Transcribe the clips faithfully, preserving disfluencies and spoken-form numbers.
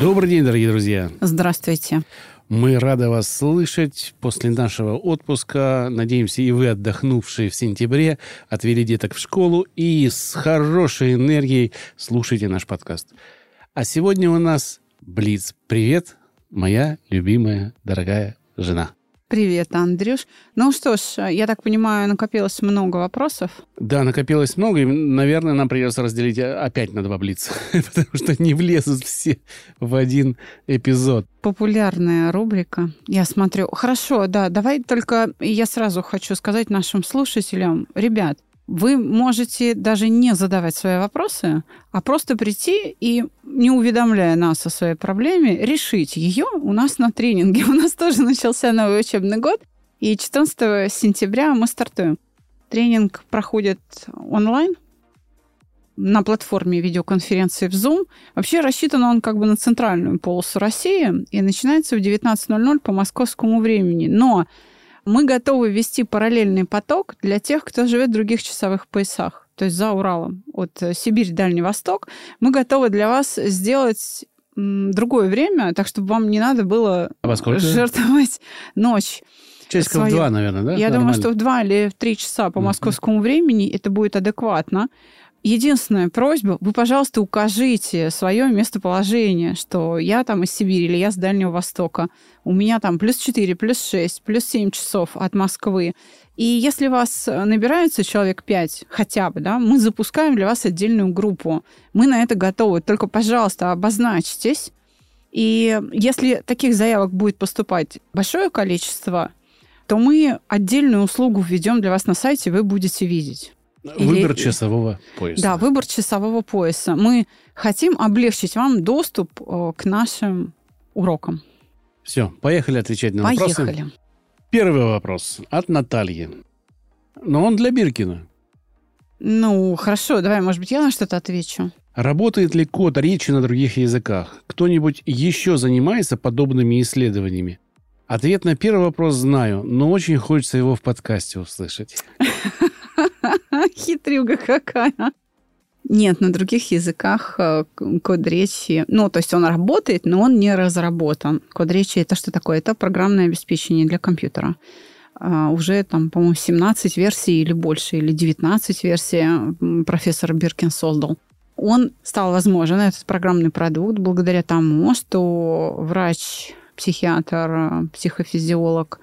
Добрый день, дорогие друзья. Здравствуйте. Мы рады вас слышать. После нашего отпуска, надеемся, и вы, отдохнувшие в сентябре, отвели деток в школу и с хорошей энергией слушайте наш подкаст. А сегодня у нас Блиц. Привет, моя любимая, дорогая жена. Привет, Андрюш. Ну что ж, я так понимаю, накопилось много вопросов. Да, накопилось много, и, наверное, нам придется разделить опять на два блица, потому что не влезут все в один эпизод. Популярная рубрика. Я смотрю. Хорошо, да, давай только я сразу хочу сказать нашим слушателям, ребят, вы можете даже не задавать свои вопросы, а просто прийти и, не уведомляя нас о своей проблеме, решить ее у нас на тренинге. У нас тоже начался новый учебный год, и четырнадцатого сентября мы стартуем. Тренинг проходит онлайн на платформе видеоконференции в Zoom. Вообще рассчитан он как бы на центральную полосу России, и начинается в девятнадцать ноль ноль по московскому времени. Но мы готовы вести параллельный поток для тех, кто живет в других часовых поясах, то есть за Уралом, от Сибирь, Дальний Восток. Мы готовы для вас сделать другое время, так чтобы вам не надо было а жертвовать ночь. Часика свою. В два, наверное, да? Я Нормально. думаю, что в два или в три часа по московскому mm-hmm. времени это будет адекватно. Единственная просьба, вы, пожалуйста, укажите свое местоположение, что я там из Сибири или я с Дальнего Востока. У меня там плюс четыре, плюс шесть, плюс семь часов от Москвы. И если вас набирается человек пять хотя бы, да, мы запускаем для вас отдельную группу. Мы на это готовы. Только, пожалуйста, обозначьтесь. И если таких заявок будет поступать большое количество, то мы отдельную услугу введем для вас на сайте, вы будете видеть. Выбор или... часового пояса. Да, выбор часового пояса. Мы хотим облегчить вам доступ к нашим урокам. Все, поехали отвечать на поехали. вопросы. Поехали. Первый вопрос от Натальи. Но он для Биркина. Ну, хорошо, давай, может быть, я на что-то отвечу. Работает ли код речи на других языках? Кто-нибудь еще занимается подобными исследованиями? Ответ на первый вопрос знаю, но очень хочется его в подкасте услышать. Хитрюга какая. Нет, на других языках код речи... Ну, то есть он работает, но он не разработан. Код речи – это что такое? Это программное обеспечение для компьютера. А, уже, там, по-моему, семнадцать версий или больше, или девятнадцать версий профессор Биркин создал. Он стал возможен, этот программный продукт, благодаря тому, что врач, психиатр, психофизиолог,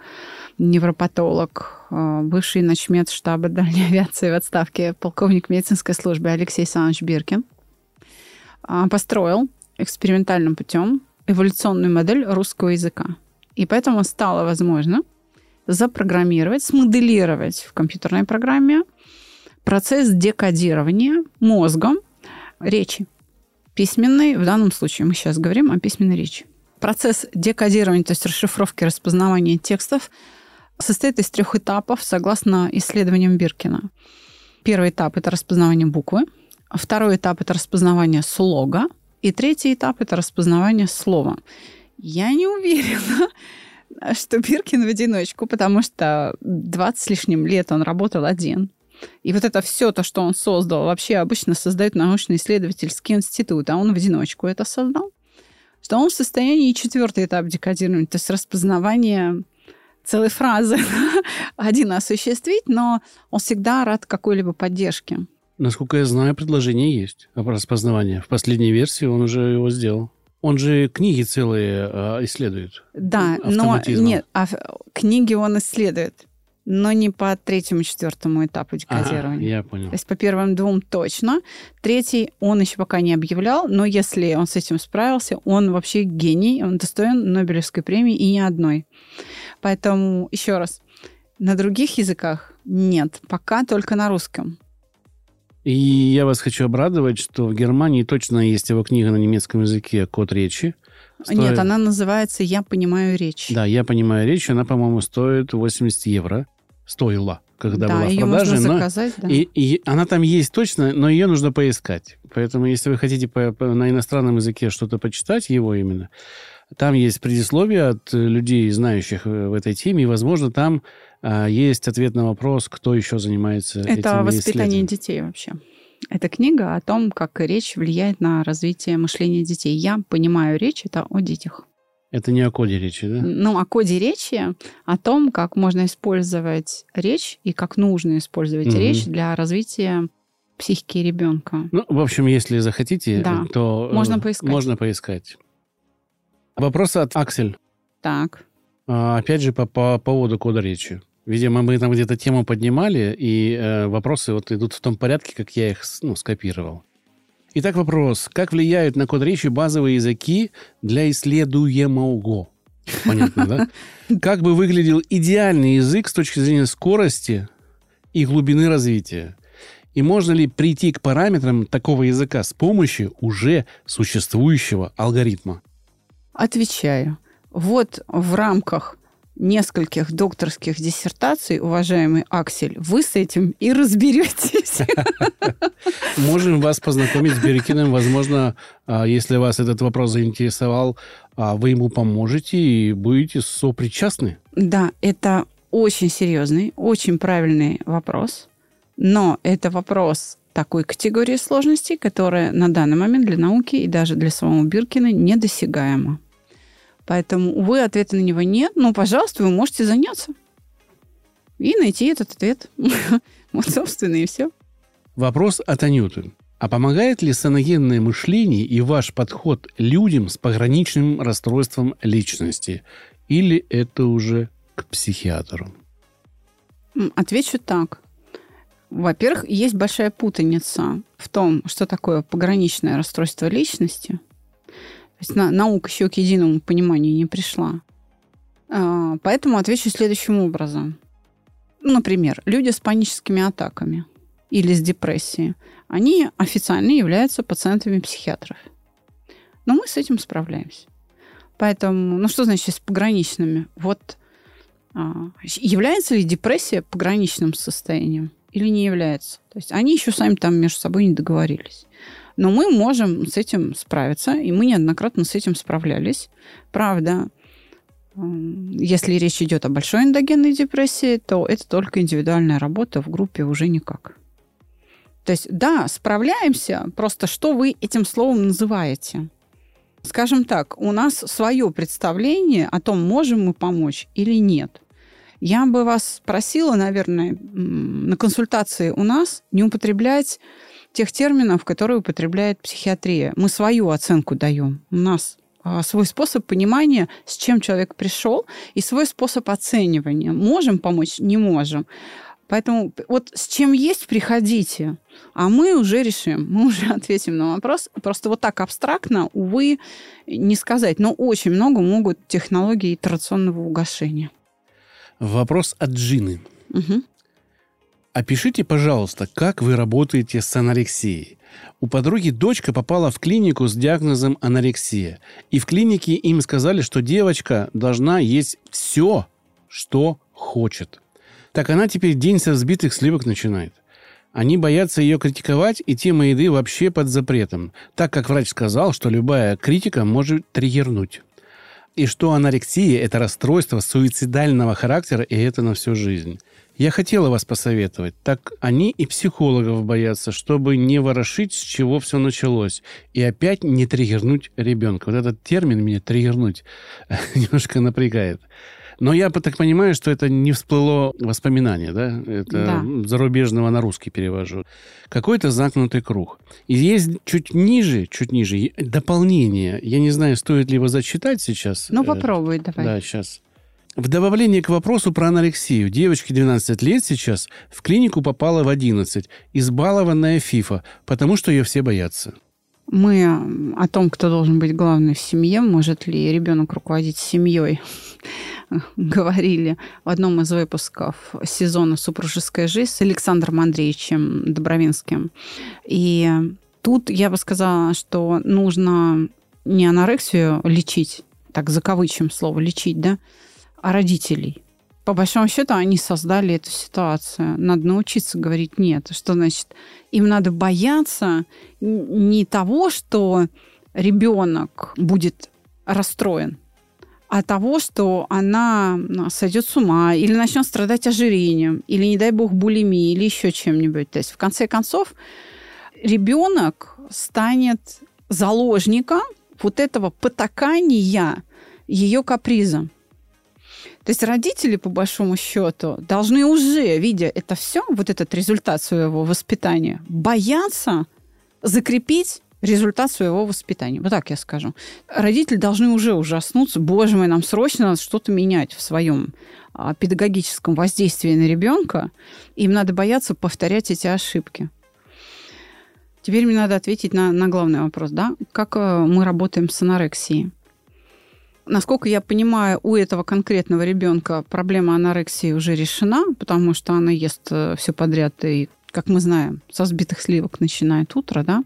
невропатолог, бывший начмед штаба дальней авиации в отставке, полковник медицинской службы Алексей Александрович Биркин, построил экспериментальным путем эволюционную модель русского языка. И поэтому стало возможно запрограммировать, смоделировать в компьютерной программе процесс декодирования мозгом речи. Письменной, в данном случае мы сейчас говорим о письменной речи. Процесс декодирования, то есть расшифровки, распознавания текстов, состоит из трех этапов, согласно исследованиям Биркина. Первый этап – это распознавание буквы. Второй этап – это распознавание слога. И третий этап – это распознавание слова. Я не уверена, что Биркин в одиночку, потому что двадцать с лишним лет он работал один. И вот это все то, что он создал, вообще обычно создают научно-исследовательский институт, а он в одиночку это создал. Что он в состоянии четвертый этап декодирования, то есть распознавание целой фразы один осуществить, но он всегда рад какой-либо поддержке. Насколько я знаю, предложение есть о распознавании. В последней версии он уже его сделал. Он же книги целые э, исследует. Да, но нет, а книги он исследует, но не по третьему, четвертому этапу декодирования. А, я понял. То есть по первым двум точно. Третий он еще пока не объявлял, но если он с этим справился, он вообще гений, он достоин Нобелевской премии и ни одной. Поэтому еще раз, на других языках нет, пока только на русском. И я вас хочу обрадовать, что в Германии точно есть его книга на немецком языке «Код речи». Стоит... Нет, она называется «Я понимаю речь». Да, «Я понимаю речь». Она, по-моему, стоит восемьдесят евро. Стоила, когда да, была в продаже. Можно заказать, но... да. и, и она там есть точно, но ее нужно поискать. Поэтому, если вы хотите по, по, на иностранном языке что-то почитать, его именно, там есть предисловие от людей, знающих в этой теме, и, возможно, там а, есть ответ на вопрос, кто еще занимается этим исследованием. Это воспитание детей вообще. Это книга о том, как речь влияет на развитие мышления детей. «Я понимаю речь» — это о детях. Это не о коде речи, да? Ну, о коде речи, о том, как можно использовать речь и как нужно использовать угу. речь для развития психики ребенка. Ну, в общем, если захотите, да. то можно поискать. можно поискать. Вопрос от Аксель. Так. Опять же, по, по поводу кода речи. Видимо, мы там где-то тему поднимали, и э, вопросы вот идут в том порядке, как я их ну, скопировал. Итак, вопрос. Как влияют на код речи базовые языки для исследуемого? Понятно, да? Как бы выглядел идеальный язык с точки зрения скорости и глубины развития? И можно ли прийти к параметрам такого языка с помощью уже существующего алгоритма? Отвечаю. Вот в рамках нескольких докторских диссертаций, уважаемый Аксель, вы с этим и разберетесь. Можем вас познакомить с Биркиным. Возможно, если вас этот вопрос заинтересовал, вы ему поможете и будете сопричастны. Да, это очень серьезный, очень правильный вопрос. Но это вопрос такой категории сложности, которая на данный момент для науки и даже для самого Биркина недосягаема. Поэтому, увы, ответа на него нет. Но, пожалуйста, вы можете заняться и найти этот ответ. Вот, собственно, и все. Вопрос от Анюты. А помогает ли саногенное мышление и ваш подход людям с пограничным расстройством личности? Или это уже к психиатру? Отвечу так. Во-первых, есть большая путаница в том, что такое пограничное расстройство личности. То есть наука еще к единому пониманию не пришла. Поэтому отвечу следующим образом. Например, люди с паническими атаками или с депрессией, они официально являются пациентами психиатров. Но мы с этим справляемся. Поэтому, ну что значит с пограничными? Вот является ли депрессия пограничным состоянием или не является? То есть они еще сами там между собой не договорились. Но мы можем с этим справиться, и мы неоднократно с этим справлялись. Правда, если речь идет о большой эндогенной депрессии, то это только индивидуальная работа, в группе уже никак. То есть, да, справляемся, просто что вы этим словом называете? Скажем так, у нас свое представление о том, можем мы помочь или нет. Я бы вас просила, наверное, на консультации у нас не употреблять тех терминов, которые употребляет психиатрия. Мы свою оценку даем. У нас свой способ понимания, с чем человек пришел, и свой способ оценивания. Можем помочь, не можем. Поэтому вот с чем есть, приходите. А мы уже решим, мы уже ответим на вопрос. Просто вот так абстрактно, увы, не сказать. Но очень много могут технологии итерационного угошения. Вопрос от Джины. Угу. Опишите, пожалуйста, как вы работаете с анорексией. У подруги дочка попала в клинику с диагнозом анорексия. И в клинике им сказали, что девочка должна есть все, что хочет. Так она теперь день со взбитых сливок начинает. Они боятся ее критиковать, и тема еды вообще под запретом, так как врач сказал, что любая критика может триггернуть. И что анорексия – это расстройство суицидального характера, и это на всю жизнь. Я хотела вас посоветовать, так они и психологов боятся, чтобы не ворошить, с чего все началось, и опять не триггернуть ребенка. Вот этот термин меня «триггернуть» немножко напрягает. Но я так понимаю, что это не всплыло воспоминание, да? Это да. Зарубежного на русский перевожу. Какой-то замкнутый круг. И есть чуть ниже, чуть ниже дополнение. Я не знаю, стоит ли его зачитать сейчас. Ну, попробуй, давай. Да, сейчас. В добавлении к вопросу про анорексию. Девочке двенадцать лет сейчас, в клинику попала в одиннадцать. Избалованная фифа, потому что ее все боятся. Мы о том, кто должен быть главным в семье, может ли ребенок руководить семьей, говорили в одном из выпусков сезона «Супружеская жизнь» с Александром Андреевичем Добровинским. И тут я бы сказала, что нужно не анорексию лечить, так закавычим слово лечить, да, а родителей. По большому счету, они создали эту ситуацию. Надо научиться говорить «нет». Что значит? Им надо бояться не того, что ребенок будет расстроен, а того, что она сойдет с ума или начнет страдать ожирением, или, не дай бог, булимией, или еще чем-нибудь. То есть, в конце концов, ребенок станет заложником вот этого потакания ее капризом. То есть родители, по большому счету, должны уже, видя это все, вот этот результат своего воспитания, бояться закрепить результат своего воспитания. Вот так я скажу. Родители должны уже ужаснуться. Боже мой, нам срочно надо что-то менять в своем а, педагогическом воздействии на ребенка. Им надо бояться повторять эти ошибки. Теперь мне надо ответить на, на главный вопрос, да? Как мы работаем с анорексией? Насколько я понимаю, у этого конкретного ребенка проблема анорексии уже решена, потому что она ест все подряд и, как мы знаем, со сбитых сливок начинает утро, да?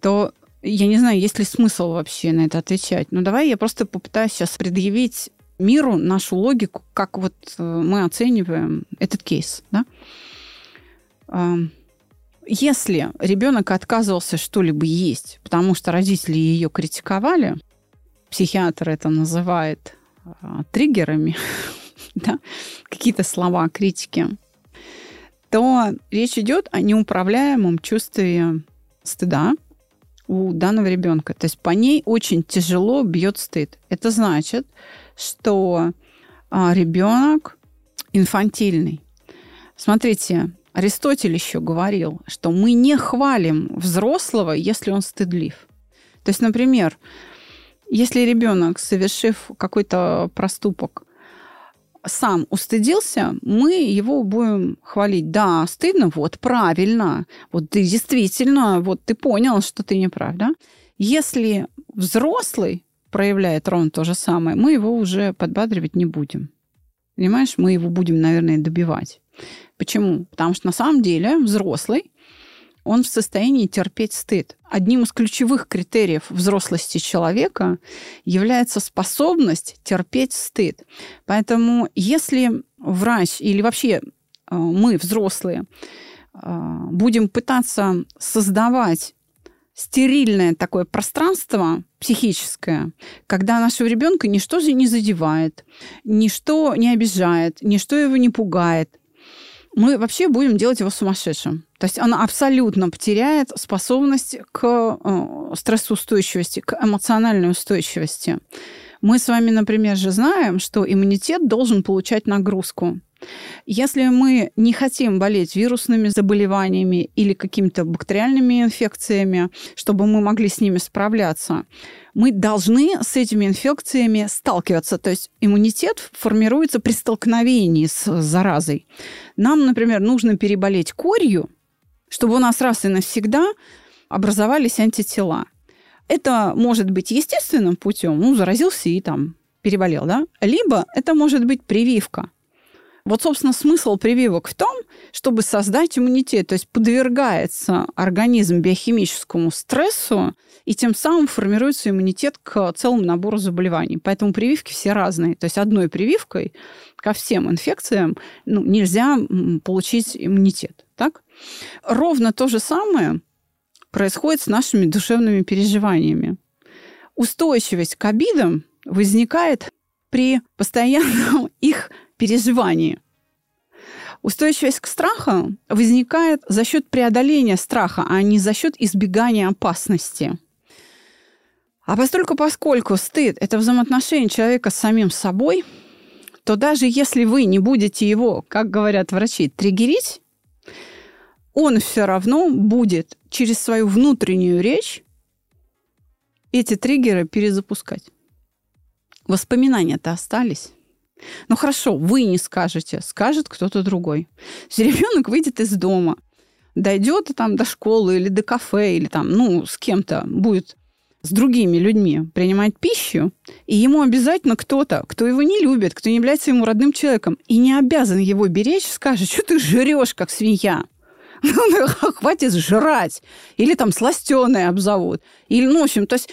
То я не знаю, есть ли смысл вообще на это отвечать. Но давай я просто попытаюсь сейчас предъявить миру нашу логику, как вот мы оцениваем этот кейс, да? Если ребенок отказывался что-либо есть, потому что родители ее критиковали, психиатр это называет а, триггерами, да? Какие-то слова критики, то речь идет о неуправляемом чувстве стыда у данного ребенка. То есть по ней очень тяжело бьет стыд. Это значит, что а, ребенок инфантильный. Смотрите, Аристотель еще говорил, что мы не хвалим взрослого, если он стыдлив. То есть, например, если ребенок, совершив какой-то проступок, сам устыдился, мы его будем хвалить. Да, стыдно, вот, правильно. Вот ты действительно, вот ты понял, что ты неправ, да? Если взрослый проявляет ровно то же самое, мы его уже подбадривать не будем. Понимаешь, мы его будем, наверное, добивать. Почему? Потому что на самом деле взрослый, он в состоянии терпеть стыд. Одним из ключевых критериев взрослости человека является способность терпеть стыд. Поэтому если врач или вообще мы, взрослые, будем пытаться создавать стерильное такое пространство психическое, когда нашего ребенка ничто же не задевает, ничто не обижает, ничто его не пугает, мы вообще будем делать его сумасшедшим. То есть она абсолютно потеряет способность к стрессоустойчивости, к эмоциональной устойчивости. Мы с вами, например, же знаем, что иммунитет должен получать нагрузку. Если мы не хотим болеть вирусными заболеваниями или какими-то бактериальными инфекциями, чтобы мы могли с ними справляться, мы должны с этими инфекциями сталкиваться. То есть иммунитет формируется при столкновении с заразой. Нам, например, нужно переболеть корью, чтобы у нас раз и навсегда образовались антитела. Это может быть естественным путем, ну, заразился и там переболел, да? Либо это может быть прививка. Вот, собственно, смысл прививок в том, чтобы создать иммунитет. То есть подвергается организм биохимическому стрессу, и тем самым формируется иммунитет к целому набору заболеваний. Поэтому прививки все разные. То есть одной прививкой ко всем инфекциям, ну, нельзя получить иммунитет. Так? Ровно то же самое происходит с нашими душевными переживаниями. Устойчивость к обидам возникает при постоянном их переживании. Устойчивость к страху возникает за счет преодоления страха, а не за счет избегания опасности. А поскольку, поскольку стыд – это взаимоотношение человека с самим собой, то даже если вы не будете его, как говорят врачи, триггерить, он все равно будет через свою внутреннюю речь эти триггеры перезапускать. Воспоминания-то остались. Ну хорошо, вы не скажете, скажет кто-то другой. Ребенок выйдет из дома, дойдет там до школы или до кафе, или там, ну, с кем-то будет с другими людьми принимать пищу, и ему обязательно кто-то, кто его не любит, кто не является ему родным человеком, и не обязан его беречь, скажет, что ты жрешь, как свинья. хватит жрать, или там сластеное обзовут, или, ну, в общем, то есть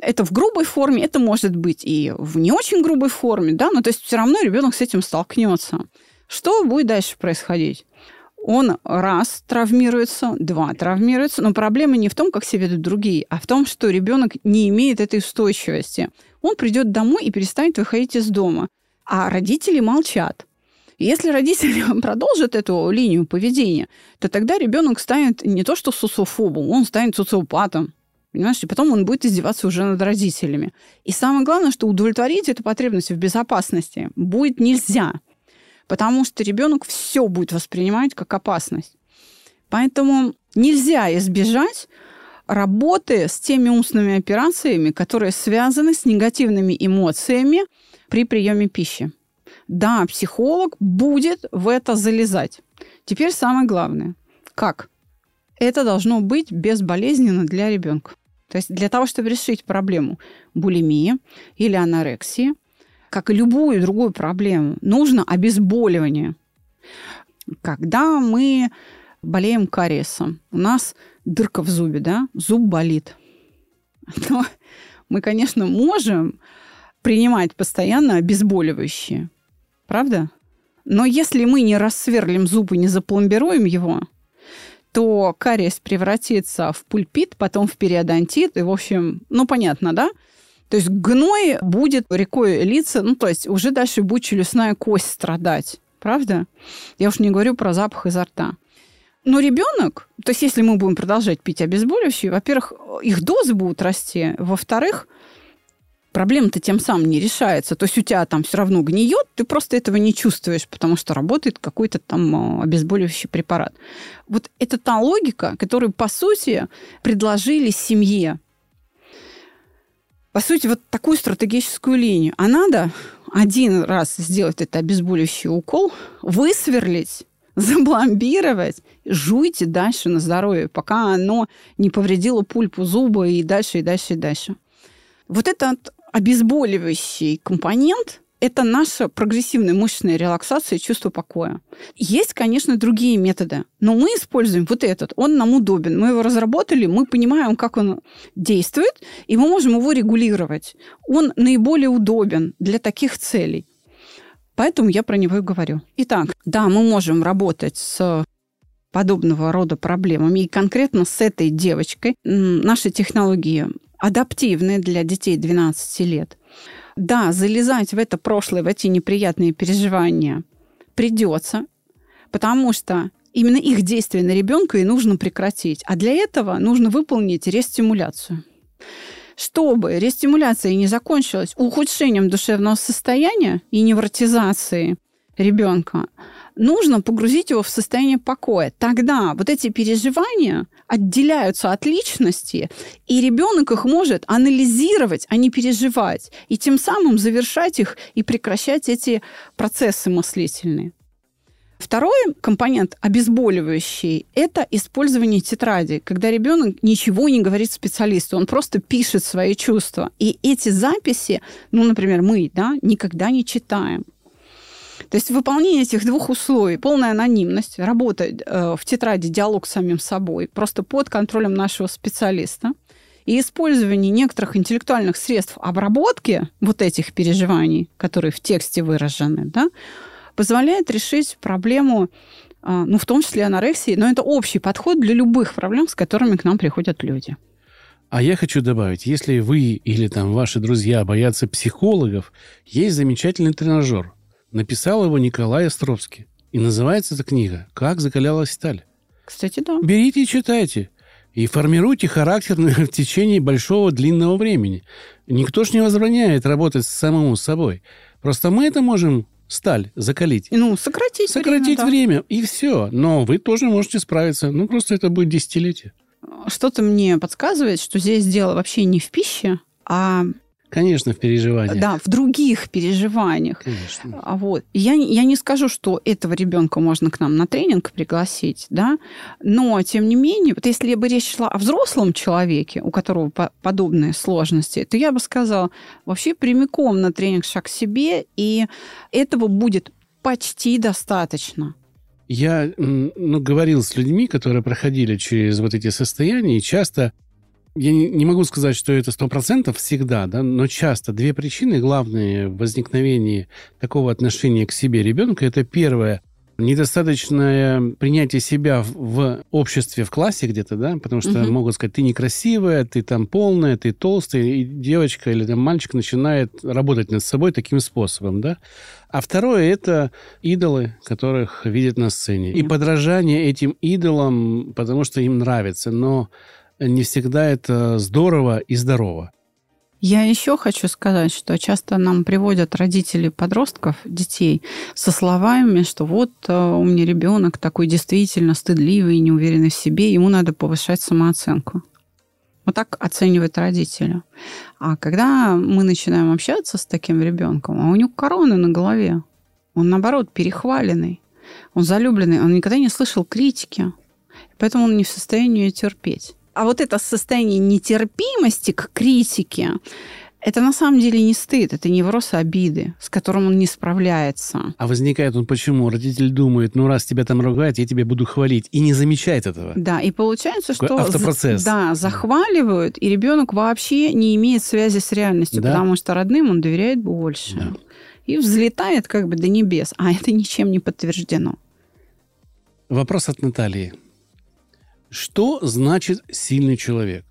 это в грубой форме, это может быть и в не очень грубой форме, да, но то есть все равно ребенок с этим столкнется. Что будет дальше происходить? Он, раз, травмируется, два, травмируется. Но проблема не в том, как себя ведут другие, а в том, что ребенок не имеет этой устойчивости. Он придет домой и перестанет выходить из дома. А родители молчат. Если родители продолжат эту линию поведения, то тогда ребенок станет не то что социофобом, он станет социопатом. Понимаешь? И потом он будет издеваться уже над родителями. И самое главное, что удовлетворить эту потребность в безопасности будет нельзя. Потому что ребенок все будет воспринимать как опасность. Поэтому нельзя избежать работы с теми умственными операциями, которые связаны с негативными эмоциями при приеме пищи. Да, психолог будет в это залезать. Теперь самое главное. Как? Это должно быть безболезненно для ребенка. То есть для того, чтобы решить проблему булимии или анорексии, как и любую другую проблему, нужно обезболивание. Когда мы болеем кариесом, у нас дырка в зубе, да, зуб болит. Но мы, конечно, можем принимать постоянно обезболивающие, правда? Но если мы не рассверлим зуб и не запломбируем его, то кариес превратится в пульпит, потом в периодонтит, и, в общем, ну, понятно, да? То есть гной будет рекой литься, ну, то есть уже дальше будет челюстная кость страдать, правда? Я уж не говорю про запах изо рта. Но ребенок, то есть если мы будем продолжать пить обезболивающие, во-первых, их дозы будут расти, во-вторых, проблема-то тем самым не решается. То есть у тебя там все равно гниет, ты просто этого не чувствуешь, потому что работает какой-то там обезболивающий препарат. Вот это та логика, которую, по сути, предложили семье. По сути, вот такую стратегическую линию. А надо один раз сделать это обезболивающий укол, высверлить, запломбировать, жуйте дальше на здоровье, пока оно не повредило пульпу зуба и дальше, и дальше, и дальше. Вот этот обезболивающий компонент – это наша прогрессивная мышечная релаксация и чувство покоя. Есть, конечно, другие методы, но мы используем вот этот. Он нам удобен. Мы его разработали, мы понимаем, как он действует, и мы можем его регулировать. Он наиболее удобен для таких целей. Поэтому я про него и говорю. Итак, да, мы можем работать с подобного рода проблемами, и конкретно с этой девочкой. Наши технологии адаптивные для детей двенадцати лет. Да, залезать в это прошлое, в эти неприятные переживания придется, потому что именно их действие на ребенка и нужно прекратить. А для этого нужно выполнить рестимуляцию. Чтобы рестимуляция не закончилась ухудшением душевного состояния и невротизацией ребенка, нужно погрузить его в состояние покоя. Тогда вот эти переживания отделяются от личности, и ребенок их может анализировать, а не переживать, и тем самым завершать их и прекращать эти процессы мыслительные. Второй компонент, обезболивающий, это использование тетради, когда ребенок ничего не говорит специалисту, он просто пишет свои чувства. И эти записи, ну, например, мы, да, никогда не читаем. То есть выполнение этих двух условий, полная анонимность, работа э, в тетради, диалог с самим собой, просто под контролем нашего специалиста, и использование некоторых интеллектуальных средств обработки вот этих переживаний, которые в тексте выражены, да, позволяет решить проблему, э, ну, в том числе анорексии, но это общий подход для любых проблем, с которыми к нам приходят люди. А я хочу добавить, если вы или там ваши друзья боятся психологов, есть замечательный тренажер. Написал его Николай Островский. И называется эта книга «Как закалялась сталь». Кстати, да. Берите и читайте. И формируйте характер в течение большого длинного времени. Никто ж не возбраняет работать с самому собой. Просто мы это можем сталь закалить. Ну, сократить, сократить время. Сократить время, да. И все. Но вы тоже можете справиться. Ну, просто это будет десятилетие. Что-то мне подсказывает, что здесь дело вообще не в пище, а... Конечно, в переживаниях. Да, в других переживаниях. Конечно. Вот. Я, я не скажу, что этого ребенка можно к нам на тренинг пригласить, да? Но, тем не менее, вот если бы речь шла о взрослом человеке, у которого подобные сложности, то я бы сказала, вообще прямиком на тренинг «Шаг к себе», и этого будет почти достаточно. я ну, говорил с людьми, которые проходили через вот эти состояния, и часто, я не могу сказать, что это сто процентов всегда, да, но часто две причины главные в возникновении такого отношения к себе ребенка. Это первое, недостаточное принятие себя в обществе, в классе где-то, да, потому что угу. могут сказать, ты некрасивая, ты там полная, ты толстая, и девочка или там мальчик начинает работать над собой таким способом, да. А второе – это идолы, которых видят на сцене. И подражание этим идолам, потому что им нравится, но не всегда это здорово и здорово. Я еще хочу сказать, что часто нам приводят родители подростков, детей, со словами, что вот у меня ребенок такой действительно стыдливый и неуверенный в себе, ему надо повышать самооценку. Вот так оценивает родителя. А когда мы начинаем общаться с таким ребенком, а у него корона на голове, он, наоборот, перехваленный, он залюбленный, он никогда не слышал критики, поэтому он не в состоянии ее терпеть. А вот это состояние нетерпимости к критике, это на самом деле не стыд, это невроз обиды, с которым он не справляется. А возникает он почему? Родитель думает, ну, раз тебя там ругают, я тебя буду хвалить. И не замечает этого. Да, и получается, что автопроцесс. Да, захваливают, и ребенок вообще не имеет связи с реальностью, да? Потому что родным он доверяет больше. Да. И взлетает как бы до небес, а это ничем не подтверждено. Вопрос от Натальи. Что значит сильный человек?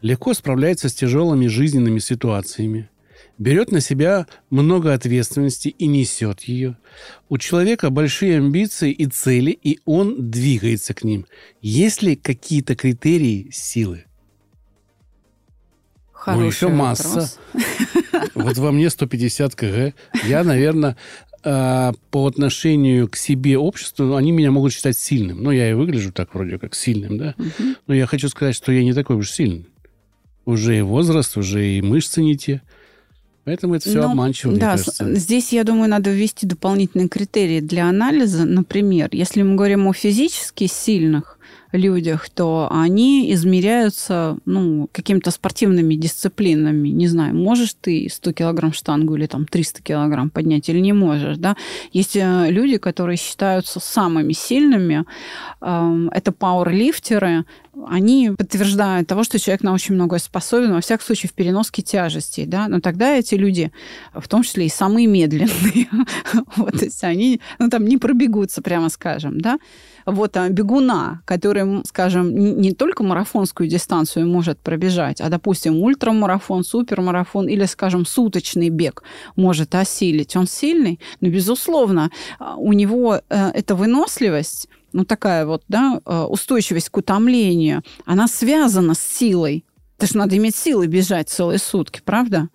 Легко справляется с тяжелыми жизненными ситуациями, берет на себя много ответственности и несет ее. У человека большие амбиции и цели, и он двигается к ним. Есть ли какие-то критерии силы? Хороший ну, еще масса. Вопрос. Вот во мне сто пятьдесят килограммов. Я, наверное... по отношению к себе обществу, они меня могут считать сильным. Ну, я и выгляжу так вроде как сильным, да? Угу. Но я хочу сказать, что я не такой уж сильный. Уже и возраст, уже и мышцы не те. Поэтому это все Но, обманчиво, да, мне кажется. Здесь, я думаю, надо ввести дополнительные критерии для анализа. Например, если мы говорим о физически сильных людях, то они измеряются ну, какими-то спортивными дисциплинами. Не знаю, можешь ты сто килограмм штангу или там триста килограмм поднять или не можешь. Да? Есть люди, которые считаются самыми сильными. Это пауэрлифтеры. Они подтверждают того, что человек на очень многое способен, во всяком случае, в переноске тяжестей. Да? Но тогда эти люди, в том числе и самые медленные, вот, то есть они ну, там не пробегутся, прямо скажем. Да? Вот а бегуна, который, скажем, не только марафонскую дистанцию может пробежать, а, допустим, ультрамарафон, супермарафон или, скажем, суточный бег может осилить. Он сильный, но, безусловно, у него эта выносливость... ну, такая вот, да, устойчивость к утомлению, она связана с силой. Потому что надо иметь силы бежать целые сутки, правда?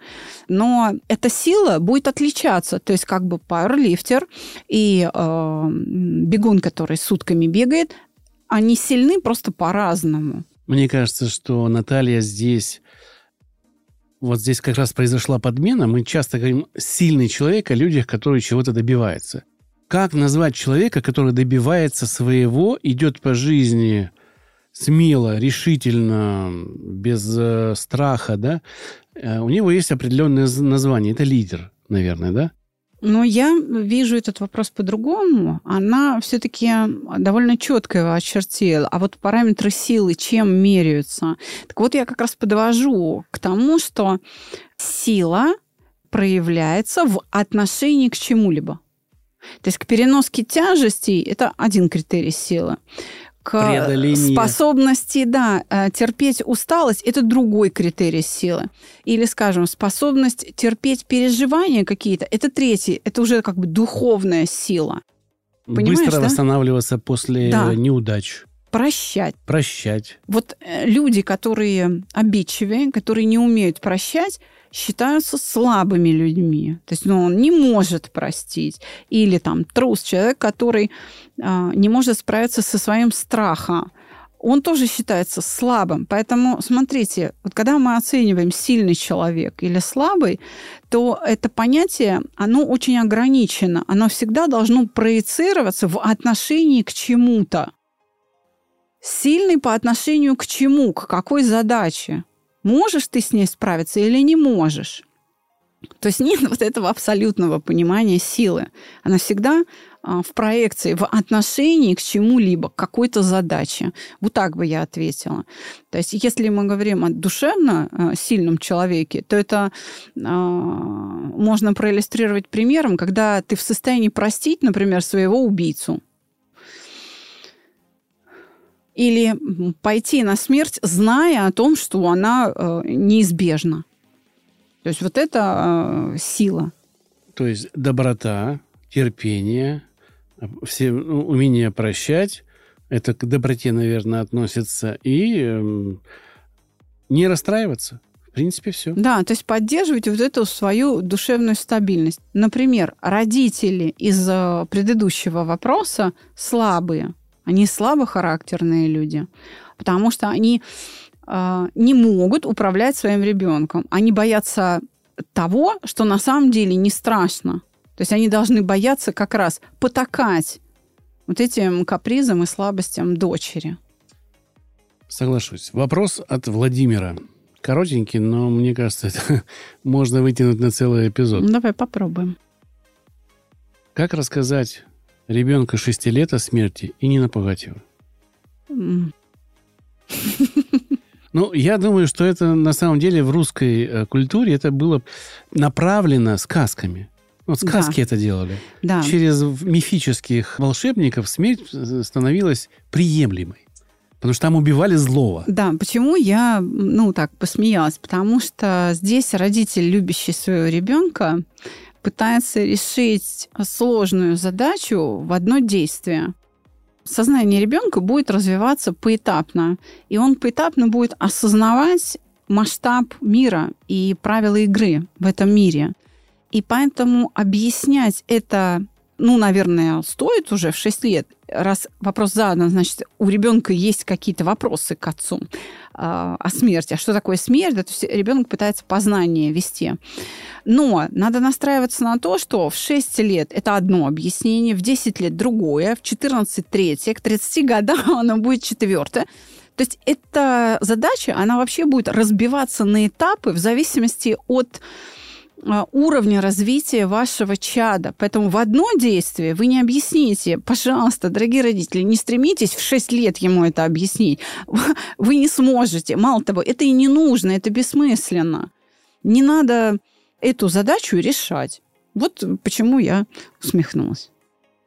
Но эта сила будет отличаться. То есть как бы пауэрлифтер и э, бегун, который сутками бегает, они сильны просто по-разному. Мне кажется, что Наталья здесь... Вот здесь как раз произошла подмена. Мы часто говорим «сильный человек» о людях, которые чего-то добиваются. Как назвать человека, который добивается своего, идет по жизни смело, решительно, без э, страха, да? Э, у него есть определенное название. Это лидер, наверное, да? Но я вижу этот вопрос по-другому. Она все-таки довольно четко его очертила. А вот параметры силы чем меряются? Так вот я как раз подвожу к тому, что сила проявляется в отношении к чему-либо. То есть к переноске тяжестей это один критерий силы. К преодоление. Способности, да, терпеть усталость – это другой критерий силы. Или, скажем, способность терпеть переживания какие-то – это третий, это уже как бы духовная сила. Понимаешь, быстро да? восстанавливаться после да. неудач. Прощать. Прощать. Вот люди, которые обидчивые, которые не умеют прощать, считаются слабыми людьми. То есть ну, он не может простить. Или там трус, человек, который э, не может справиться со своим страхом. Он тоже считается слабым. Поэтому, смотрите, вот когда мы оцениваем сильный человек или слабый, то это понятие, оно очень ограничено. Оно всегда должно проецироваться в отношении к чему-то. Сильный по отношению к чему? К какой задаче? Можешь ты с ней справиться или не можешь? То есть нет вот этого абсолютного понимания силы. Она всегда в проекции, в отношении к чему-либо, к какой-то задаче. Вот так бы я ответила. То есть если мы говорим о душевно сильном человеке, то это э, можно проиллюстрировать примером, когда ты в состоянии простить, например, своего убийцу. Или пойти на смерть, зная о том, что она э, неизбежна. То есть вот это э, сила. То есть доброта, терпение, все, ну, умение прощать, это к доброте, наверное, относится, и э, не расстраиваться. В принципе, все. Да, то есть поддерживать вот эту свою душевную стабильность. Например, родители из предыдущего вопроса слабые. Они слабохарактерные люди, потому что они э, не могут управлять своим ребенком. Они боятся того, что на самом деле не страшно. То есть они должны бояться как раз потакать вот этим капризам и слабостям дочери. Соглашусь. Вопрос от Владимира. Коротенький, но мне кажется, это можно вытянуть на целый эпизод. Давай попробуем. Как рассказать ребенка шести лет о смерти и не напугать его? Mm. Ну, я думаю, что это на самом деле в русской культуре это было направлено сказками. Вот сказки да. это делали. Да. Через мифических волшебников смерть становилась приемлемой. Потому что там убивали злого. Да, почему я, ну, так посмеялась? Потому что здесь родитель, любящий своего ребенка, пытается решить сложную задачу в одно действие. Сознание ребенка будет развиваться поэтапно, и он поэтапно будет осознавать масштаб мира и правила игры в этом мире. И поэтому объяснять это, ну, наверное, стоит уже в шесть лет. Раз вопрос задан, значит, у ребенка есть какие-то вопросы к отцу э, о смерти. А что такое смерть? Да, то есть ребенок пытается познание вести. Но надо настраиваться на то, что в шесть лет это одно объяснение, в десять лет другое, в четырнадцать третье, к тридцати годам оно будет четвертое. То есть эта задача, она вообще будет разбиваться на этапы в зависимости от уровня развития вашего чада. Поэтому в одно действие вы не объясните. Пожалуйста, дорогие родители, не стремитесь в шесть лет ему это объяснить. Вы не сможете. Мало того, это и не нужно, это бессмысленно. Не надо эту задачу решать. Вот почему я усмехнулась.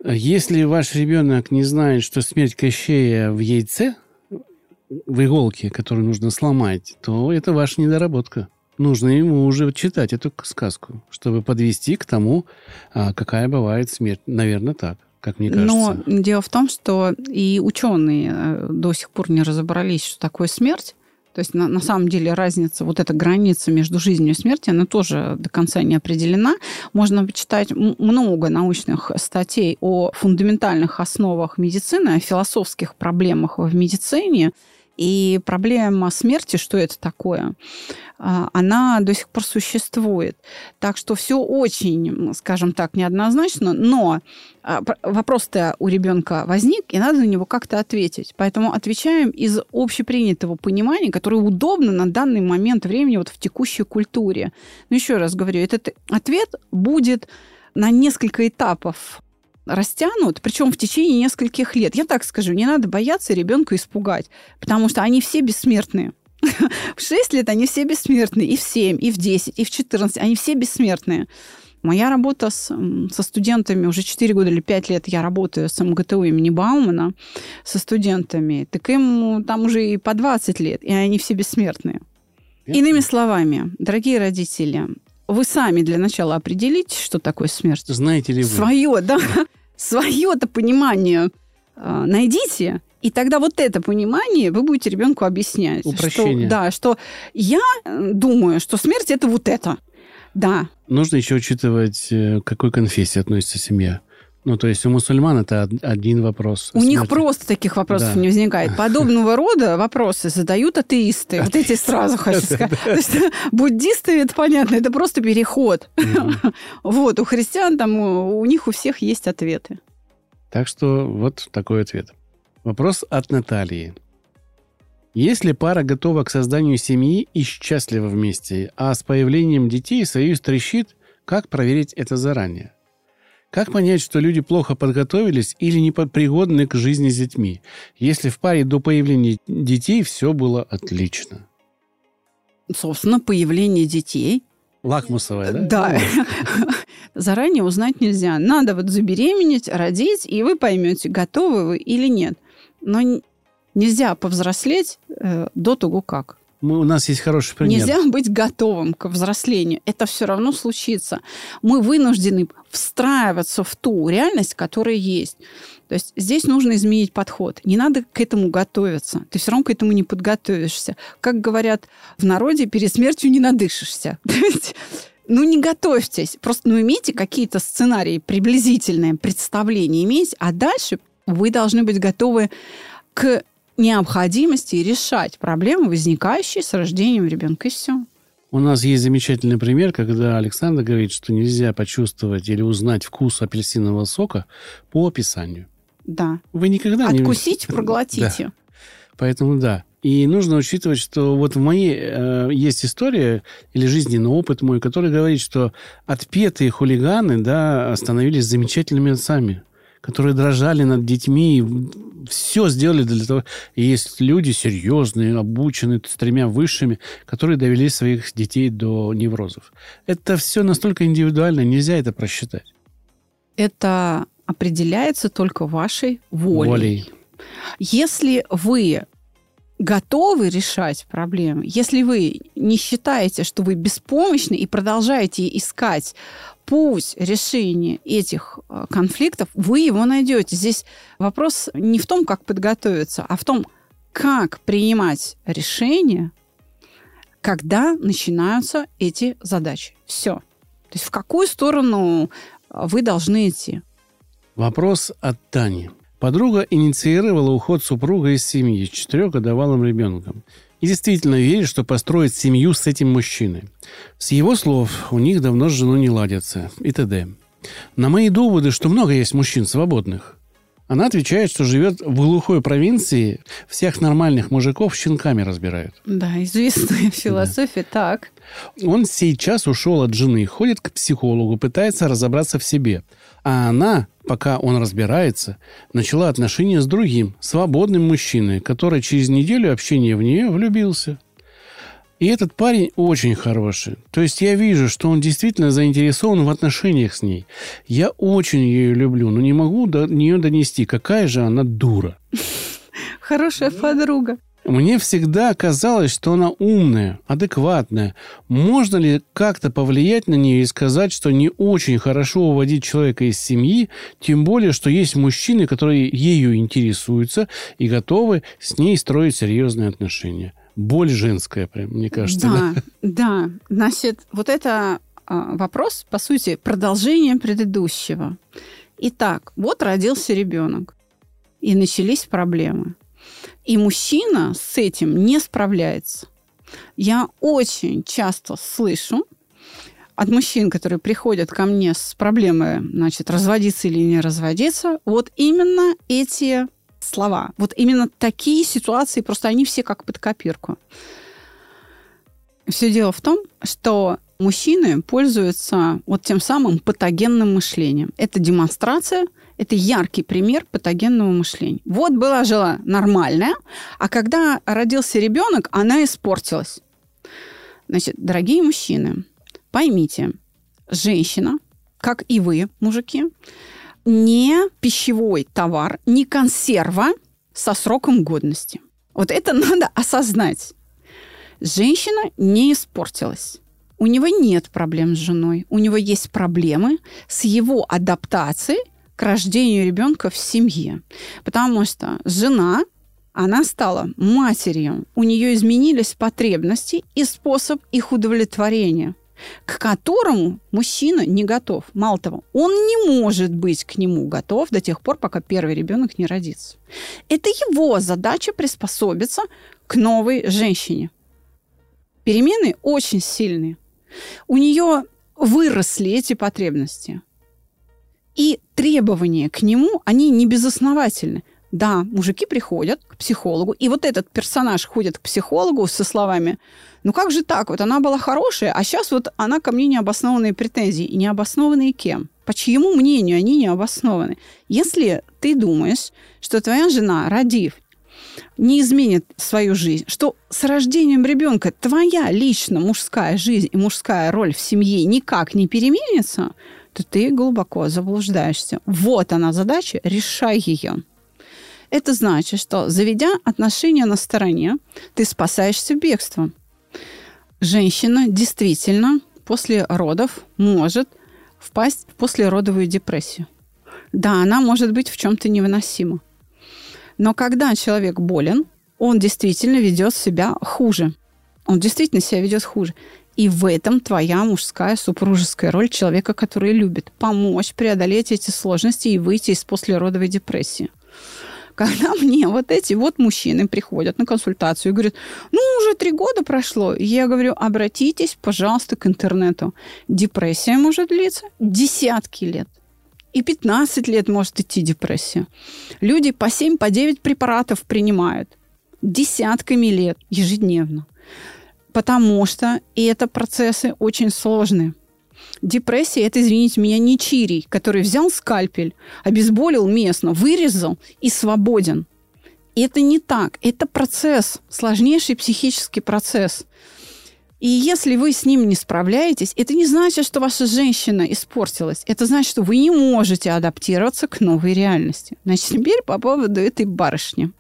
Если ваш ребенок не знает, что смерть Кощея в яйце, в иголке, которую нужно сломать, то это ваша недоработка. Нужно ему уже читать эту сказку, чтобы подвести к тому, какая бывает смерть. Наверное, так, как мне кажется. Но дело в том, что и ученые до сих пор не разобрались, что такое смерть. То есть, на, на самом деле, разница, вот эта граница между жизнью и смертью, она тоже до конца не определена. Можно почитать много научных статей о фундаментальных основах медицины, о философских проблемах в медицине. И проблема смерти, что это такое, она до сих пор существует. Так что все очень, скажем так, неоднозначно, но вопрос-то у ребенка возник, и надо на него как-то ответить. Поэтому отвечаем из общепринятого понимания, которое удобно на данный момент времени вот в текущей культуре. Но еще раз говорю, этот ответ будет на несколько этапов растянут, причем в течение нескольких лет. Я так скажу, не надо бояться ребенка испугать, потому что они все бессмертные. В шесть лет они все бессмертные, и в семь, и в десять, и в четырнадцать, они все бессмертные. Моя работа с, со студентами, уже четыре года или пять лет я работаю с эм гэ тэ у имени Баумана, со студентами, так им там уже и по двадцать лет, и они все бессмертные. Иными словами, дорогие родители, вы сами для начала определите, что такое смерть. Знаете ли вы? Своё, да. Своё-то понимание э, найдите, и тогда вот это понимание вы будете ребенку объяснять. Упрощение. Что, да, что я думаю, что смерть – это вот это. Да. Нужно еще учитывать, к какой конфессии относится семья. Ну, то есть у мусульман это один вопрос. У них просто таких вопросов да. не возникает. Подобного рода вопросы задают атеисты. Вот эти сразу хочу сказать. То есть буддисты, это понятно, это просто переход. Вот, у христиан там, у них у всех есть ответы. Так что вот такой ответ. Вопрос от Натальи. Если пара готова к созданию семьи и счастлива вместе, а с появлением детей союз трещит, как проверить это заранее? Как понять, что люди плохо подготовились или не пригодны к жизни с детьми, если в паре до появления детей все было отлично? Собственно, появление детей. Лакмусовая, да? Да. Заранее узнать нельзя. Надо вот забеременеть, родить, и вы поймете, готовы вы или нет. Но нельзя повзрослеть э, до того, как. Мы, у нас есть хороший пример. Нельзя быть готовым к взрослению. Это все равно случится. Мы вынуждены встраиваться в ту реальность, которая есть. То есть здесь нужно изменить подход. Не надо к этому готовиться. Ты все равно к этому не подготовишься. Как говорят в народе, перед смертью не надышишься. Ну, не готовьтесь. Просто ну, имейте какие-то сценарии, приблизительное представление имейте, а дальше вы должны быть готовы к необходимости решать проблемы, возникающие с рождением ребенка, и все. У нас есть замечательный пример, когда Александр говорит, что нельзя почувствовать или узнать вкус апельсинового сока по описанию. Да. Вы никогда не... Откусить, проглотите. Поэтому да. И нужно учитывать, что вот в моей э, есть история или жизненный опыт мой, который говорит, что отпетые хулиганы, да, становились замечательными отцами, которые дрожали над детьми, все сделали для того... И есть люди серьезные, обученные, с тремя высшими, которые довели своих детей до неврозов. Это все настолько индивидуально, нельзя это просчитать. Это определяется только вашей волей. волей. Если вы готовы решать проблемы, если вы не считаете, что вы беспомощны и продолжаете искать путь решения этих конфликтов, вы его найдете. Здесь вопрос не в том, как подготовиться, а в том, как принимать решения, когда начинаются эти задачи. Все. То есть в какую сторону вы должны идти? Вопрос от Тани. Подруга инициировала уход супруга из семьи с четырехгодовалым ребенком. И действительно верит, что построит семью с этим мужчиной. С его слов, у них давно с женой не ладятся, и т.д. На мои доводы, что много есть мужчин свободных, она отвечает, что живет в глухой провинции, всех нормальных мужиков щенками разбирают. Да, известная философия, так. Он сейчас ушел от жены, ходит к психологу, пытается разобраться в себе. А она, пока он разбирается, начала отношения с другим, свободным мужчиной, который через неделю общения в нее влюбился. И этот парень очень хороший. То есть я вижу, что он действительно заинтересован в отношениях с ней. Я очень ее люблю, но не могу до нее донести, какая же она дура. Хорошая подруга. Мне всегда казалось, что она умная, адекватная. Можно ли как-то повлиять на нее и сказать, что не очень хорошо уводить человека из семьи, тем более, что есть мужчины, которые ею интересуются и готовы с ней строить серьезные отношения? Боль женская, прям, мне кажется. Да, да. да. Значит, вот это вопрос, по сути, продолжение предыдущего. Итак, вот родился ребенок, и начались проблемы. И мужчина с этим не справляется. Я очень часто слышу от мужчин, которые приходят ко мне с проблемой, значит, разводиться или не разводиться, вот именно эти слова. Вот именно такие ситуации, просто они все как под копирку. Все дело в том, что мужчины пользуются вот тем самым патогенным мышлением. Это демонстрация. Это яркий пример патогенного мышления. Вот была жила нормальная, а когда родился ребенок, она испортилась. Значит, дорогие мужчины, поймите, женщина, как и вы, мужики, не пищевой товар, не консерва со сроком годности. Вот это надо осознать. Женщина не испортилась. У него нет проблем с женой, у него есть проблемы с его адаптацией к рождению ребенка в семье. Потому что жена, она стала матерью. У нее изменились потребности и способ их удовлетворения, к которому мужчина не готов. Мало того, он не может быть к нему готов до тех пор, пока первый ребенок не родится. Это его задача приспособиться к новой женщине. Перемены очень сильные. У нее выросли эти потребности. И требования к нему, они не безосновательны. Да, мужики приходят к психологу, и вот этот персонаж ходит к психологу со словами: ну как же так, вот она была хорошая, а сейчас вот она ко мне необоснованные претензии. И необоснованные кем? По чьему мнению они необоснованы? Если ты думаешь, что твоя жена, родив, не изменит свою жизнь, что с рождением ребенка твоя лично мужская жизнь и мужская роль в семье никак не переменится, то ты глубоко заблуждаешься. Вот она задача, решай ее. Это значит, что, заведя отношения на стороне, ты спасаешься бегством. Женщина действительно после родов может впасть в послеродовую депрессию. Да, она может быть в чем-то невыносима. Но когда человек болен, он действительно ведет себя хуже. Он действительно себя ведет хуже. И в этом твоя мужская супружеская роль человека, который любит. Помочь преодолеть эти сложности и выйти из послеродовой депрессии. Когда мне вот эти вот мужчины приходят на консультацию и говорят: ну, уже три года прошло. Я говорю: обратитесь, пожалуйста, к интернету. Депрессия может длиться десятки лет. И пятнадцать лет может идти депрессия. Люди по семь, по девять препаратов принимают. Десятками лет ежедневно. Потому что это процессы очень сложные. Депрессия – это, извините меня, не чирий, который взял скальпель, обезболил местно, вырезал и свободен. Это не так. Это процесс, сложнейший психический процесс. И если вы с ним не справляетесь, это не значит, что ваша женщина испортилась. Это значит, что вы не можете адаптироваться к новой реальности. Значит, теперь по поводу этой барышни.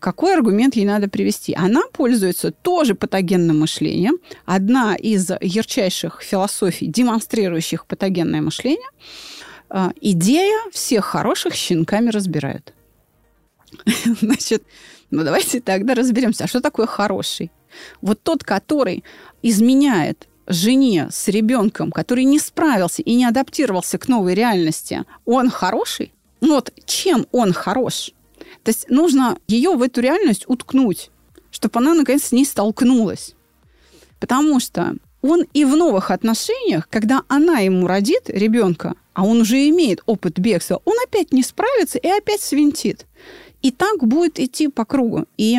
Какой аргумент ей надо привести? Она пользуется тоже патогенным мышлением. Одна из ярчайших философий, демонстрирующих патогенное мышление. Идея: всех хороших щенками разбирают. Значит, ну давайте тогда разберемся, а что такое хороший? Вот тот, который изменяет жене с ребенком, который не справился и не адаптировался к новой реальности, он хороший? Вот чем он хорош? То есть нужно ее в эту реальность уткнуть, чтобы она, наконец, с ней столкнулась. Потому что он и в новых отношениях, когда она ему родит ребенка, а он уже имеет опыт бегства, он опять не справится и опять свинтит. И так будет идти по кругу. И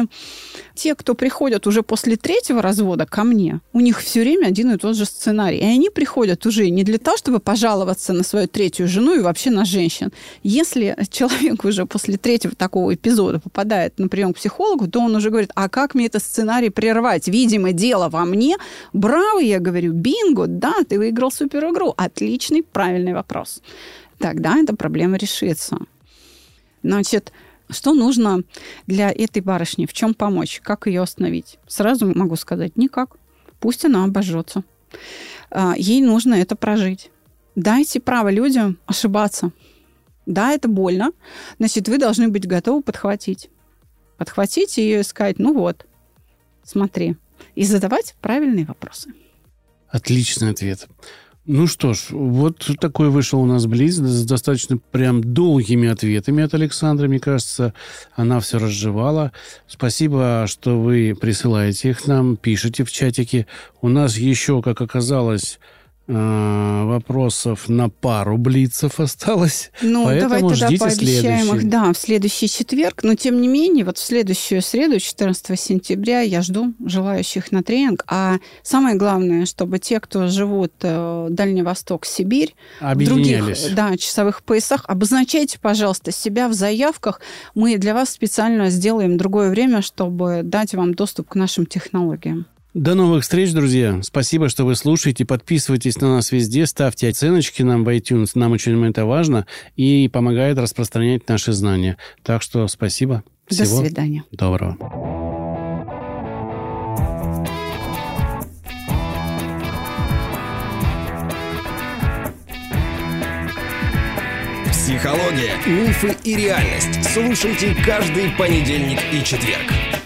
те, кто приходят уже после третьего развода ко мне, у них все время один и тот же сценарий. И они приходят уже не для того, чтобы пожаловаться на свою третью жену и вообще на женщин. Если человек уже после третьего такого эпизода попадает на прием к психологу, то он уже говорит: а как мне этот сценарий прервать? Видимо, дело во мне. Браво, я говорю, бинго, да, ты выиграл суперигру. Отличный, правильный вопрос. Тогда эта проблема решится. Значит, что нужно для этой барышни? В чем помочь? Как ее остановить? Сразу могу сказать: никак. Пусть она обожжется. Ей нужно это прожить. Дайте право людям ошибаться. Да, это больно. Значит, вы должны быть готовы подхватить. Подхватить ее и сказать: ну вот, смотри. И задавать правильные вопросы. Отличный ответ. Ну что ж, вот такой вышел у нас Блиц с достаточно прям долгими ответами от Александры. Мне кажется, она все разжевала. Спасибо, что вы присылаете их нам, пишите в чатике. У нас еще, как оказалось, вопросов на пару Блицев осталось. Ну, поэтому давай тогда пообещаем их, да, в следующий четверг. Но, тем не менее, вот в следующую среду, четырнадцатого сентября, я жду желающих на тренинг. А самое главное, чтобы те, кто живут в Дальний Восток, Сибирь, в других, да, часовых поясах, обозначайте, пожалуйста, себя в заявках. Мы для вас специально сделаем другое время, чтобы дать вам доступ к нашим технологиям. До новых встреч, друзья. Спасибо, что вы слушаете. Подписывайтесь на нас везде, ставьте оценочки нам в iTunes. Нам очень это важно и помогает распространять наши знания. Так что спасибо. Всего до свидания. Доброго. Психология, мифы и реальность. Слушайте каждый понедельник и четверг.